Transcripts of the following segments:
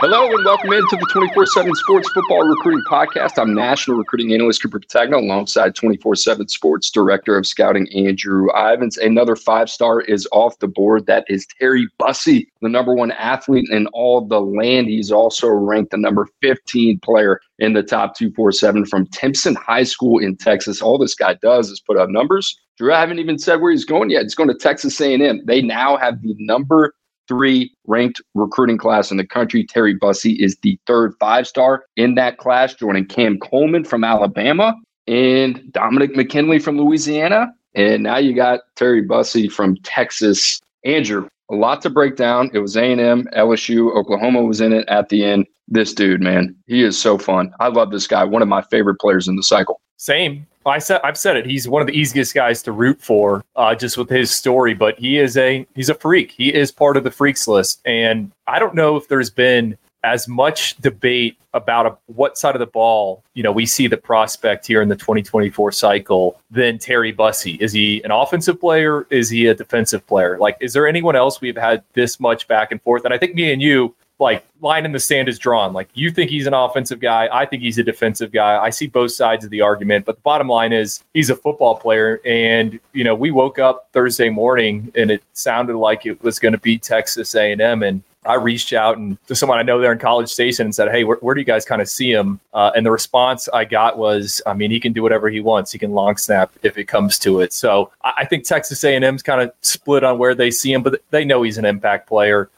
Hello and welcome into the 24/7 Sports Football Recruiting Podcast. I'm National Recruiting Analyst Cooper Petagna, alongside 24/7 Sports Director of Scouting Andrew Ivins. Another five-star is off the board. That is Terry Bussey, the number one athlete in all the land. He's also ranked the number 15 player in the top 247 from Timpson High School in Texas. All this guy does is put up numbers. Drew, I haven't even said where he's going yet. He's going to Texas A&M. They now have the number 3 ranked recruiting class in the country. Terry Bussey is the third five-star in that class, joining Cam Coleman from Alabama and Dominic McKinley from Louisiana. And now you got Terry Bussey from Texas. Andrew, a lot to break down. It was A&M, LSU, Oklahoma was in it at the end. This dude, man, he is so fun. I love this guy. One of my favorite players in the cycle. Same. I've said it. He's one of the easiest guys to root for, just with his story. But he's a freak. He is part of the freaks list. And I don't know if there's been as much debate about what side of the ball, we see the prospect here in the 2024 cycle than Terry Bussey. Is he an offensive player? Is he a defensive player? Is there anyone else we've had this much back and forth? And I think me and you, line in the sand is drawn. You think he's an offensive guy. I think he's a defensive guy. I see both sides of the argument, but the bottom line is he's a football player. And, we woke up Thursday morning and it sounded like it was going to be Texas A&M. And I reached out to someone I know there in College Station and said, hey, where do you guys kind of see him? And the response I got was, he can do whatever he wants. He can long snap if it comes to it. So I think Texas A&M's kind of split on where they see him, but they know he's an impact player.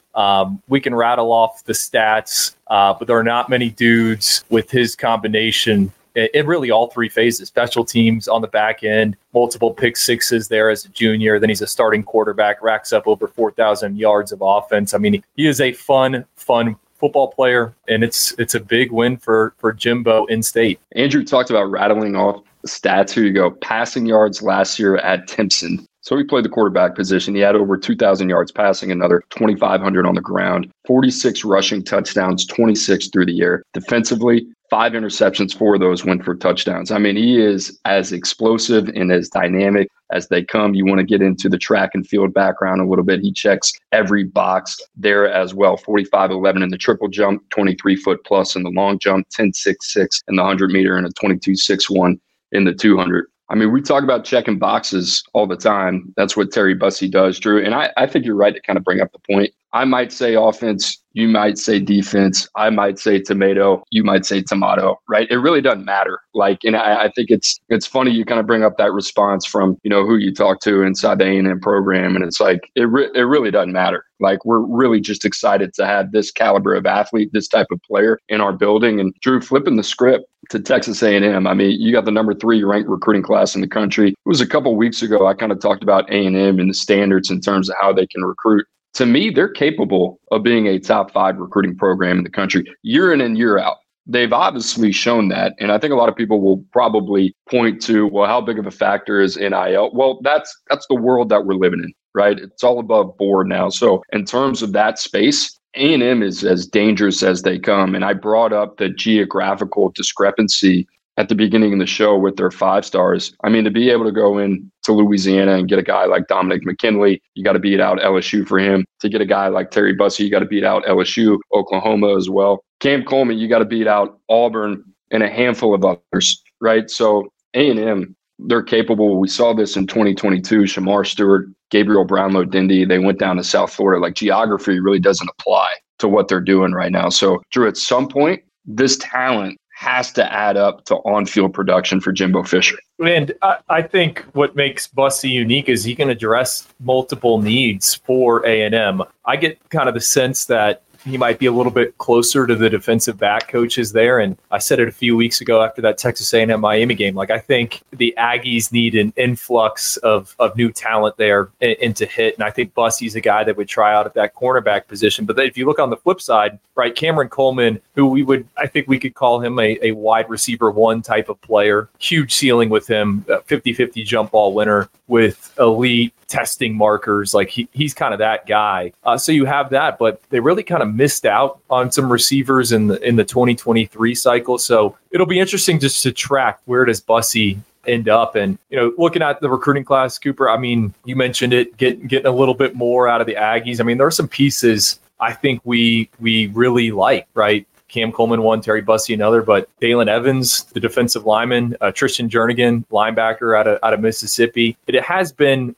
We can rattle off the stats, but there are not many dudes with his combination in really all three phases: special teams, on the back end, multiple pick sixes there as a junior. Then he's a starting quarterback, racks up over 4,000 yards of offense. He is a fun football player, and it's a big win for Jimbo in state. Andrew talked about rattling off stats. Here you go. Passing yards last year at Timpson. So he played the quarterback position. He had over 2,000 yards passing, another 2,500 on the ground, 46 rushing touchdowns, 26 through the air. Defensively, 5 interceptions, 4 of those went for touchdowns. He is as explosive and as dynamic as they come. You want to get into the track and field background a little bit. He checks every box there as well. 45-11 in the triple jump, 23-foot plus in the long jump, 10-6-6 in the 100-meter, and a 22-6-1 in the 200. We talk about checking boxes all the time. That's what Terry Bussey does, Drew. And I think you're right to kind of bring up the point. I might say offense. You might say defense. I might say tomato. You might say tomato, right? It really doesn't matter. And I think it's funny you kind of bring up that response from, who you talk to inside the A&M program. And it's it really doesn't matter. We're really just excited to have this caliber of athlete, this type of player in our building. And Drew, flipping the script to Texas A&M, you got the number 3 ranked recruiting class in the country. It was a couple weeks ago, I kind of talked about A&M and the standards in terms of how they can recruit. To me, they're capable of being a top 5 recruiting program in the country, year in and year out. They've obviously shown that. And I think a lot of people will probably point to, how big of a factor is NIL? Well, that's the world that we're living in, right? It's all above board now. So in terms of that space, A&M is as dangerous as they come. And I brought up the geographical discrepancy at the beginning of the show with their 5 stars. To be able to go in to Louisiana and get a guy like Dominic McKinley, you got to beat out LSU for him. To get a guy like Terry Bussey, you got to beat out LSU, Oklahoma as well. Cam Coleman, you got to beat out Auburn and a handful of others, right? So A&M they're capable. We saw this in 2022, Shamar Stewart, Gabriel Brownlow-Dindy, they went down to South Florida. Like, geography really doesn't apply to what they're doing right now. So, Drew, at some point, this talent has to add up to on-field production for Jimbo Fisher. And I think what makes Bussey unique is he can address multiple needs for A&M. I get kind of the sense that he might be a little bit closer to the defensive back coaches there. And I said it a few weeks ago after that Texas A&M Miami game. Like, I think the Aggies need an influx of new talent there and to hit. And I think Bussey's a guy that would try out at that cornerback position. But if you look on the flip side, right, Cameron Coleman, who I think we could call him a wide receiver one type of player. Huge ceiling with him, 50-50 jump ball winner with elite testing markers. Like, he's kind of that guy. So you have that, but they really kind of missed out on some receivers in the 2023 cycle. So it'll be interesting just to track, where does Bussey end up? And, you know, looking at the recruiting class, Cooper, I mean, you mentioned it, getting a little bit more out of the Aggies. I mean, there are some pieces I think we really like, right? Cam Coleman one, Terry Bussey another, but Dalen Evans, the defensive lineman, Tristan Jernigan, linebacker out of Mississippi.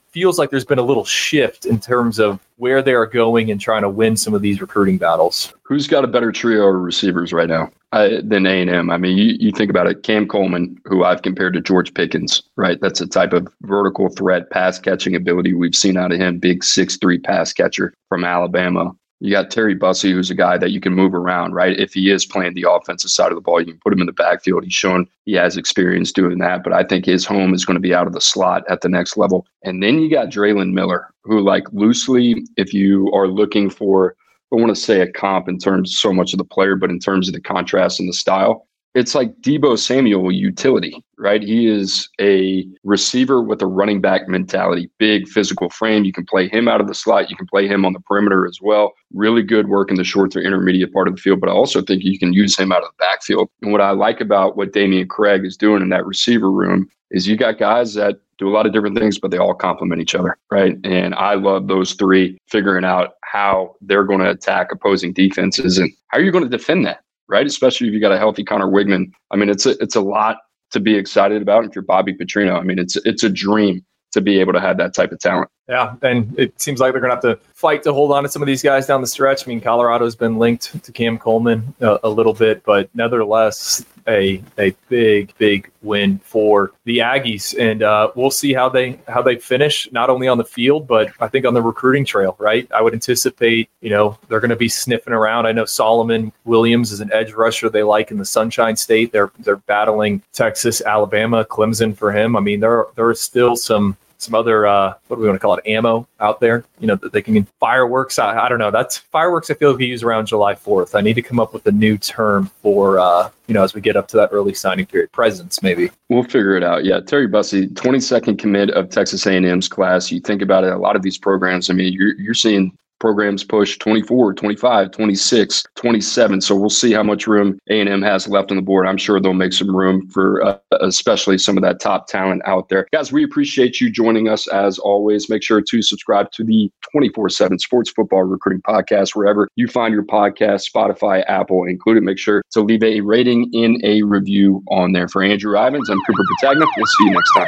Feels like there's been a little shift in terms of where they are going and trying to win some of these recruiting battles. Who's got a better trio of receivers right now than A&M? I mean, you think about it, Cam Coleman, who I've compared to George Pickens, right? That's a type of vertical threat, pass-catching ability we've seen out of him, big 6'3" pass catcher from Alabama. You got Terry Bussey, who's a guy that you can move around, right? If he is playing the offensive side of the ball, you can put him in the backfield. He's shown he has experience doing that, but I think his home is going to be out of the slot at the next level. And then you got Draylon Miller, who, like, loosely, if you are looking for, I want to say a comp in terms of so much of the player, but in terms of the contrast and the style, it's like Deebo Samuel utility, right? He is a receiver with a running back mentality, big physical frame. You can play him out of the slot. You can play him on the perimeter as well. Really good work in the short to intermediate part of the field, but I also think you can use him out of the backfield. And what I like about what Damian Craig is doing in that receiver room is you got guys that do a lot of different things, but they all complement each other, right? And I love those three figuring out how they're going to attack opposing defenses and how are you going to defend that, right? Especially if you got a healthy Connor Wigman. I mean, it's a lot to be excited about. If you're Bobby Petrino, I mean, it's a dream to be able to have that type of talent. Yeah, and it seems like they're going to have to fight to hold on to some of these guys down the stretch. I mean, Colorado's been linked to Cam Coleman a little bit, but nevertheless, a big, big win for the Aggies. And we'll see how they finish, not only on the field, but I think on the recruiting trail, right? I would anticipate, you know, they're going to be sniffing around. I know Solomon Williams is an edge rusher they like in the Sunshine State. They're battling Texas, Alabama, Clemson for him. I mean, there are still some other, what do we want to call it, ammo out there, you know, that they can fireworks. I don't know. That's fireworks I feel like we use around July 4th. I need to come up with a new term for, you know, as we get up to that early signing period. Presence, maybe. We'll figure it out. Yeah, Terry Bussey, 22nd commit of Texas A&M's class. You think about it, a lot of these programs, I mean, you're seeing programs push 24, 25, 26, 27. So we'll see how much room A&M has left on the board. I'm sure they'll make some room for especially some of that top talent out there. Guys, we appreciate you joining us as always. Make sure to subscribe to the 24/7 Sports Football Recruiting Podcast, wherever you find your podcast, Spotify, Apple included. Make sure to leave a rating and a review on there. For Andrew Ivins, I'm Cooper Petagna. We'll see you next time.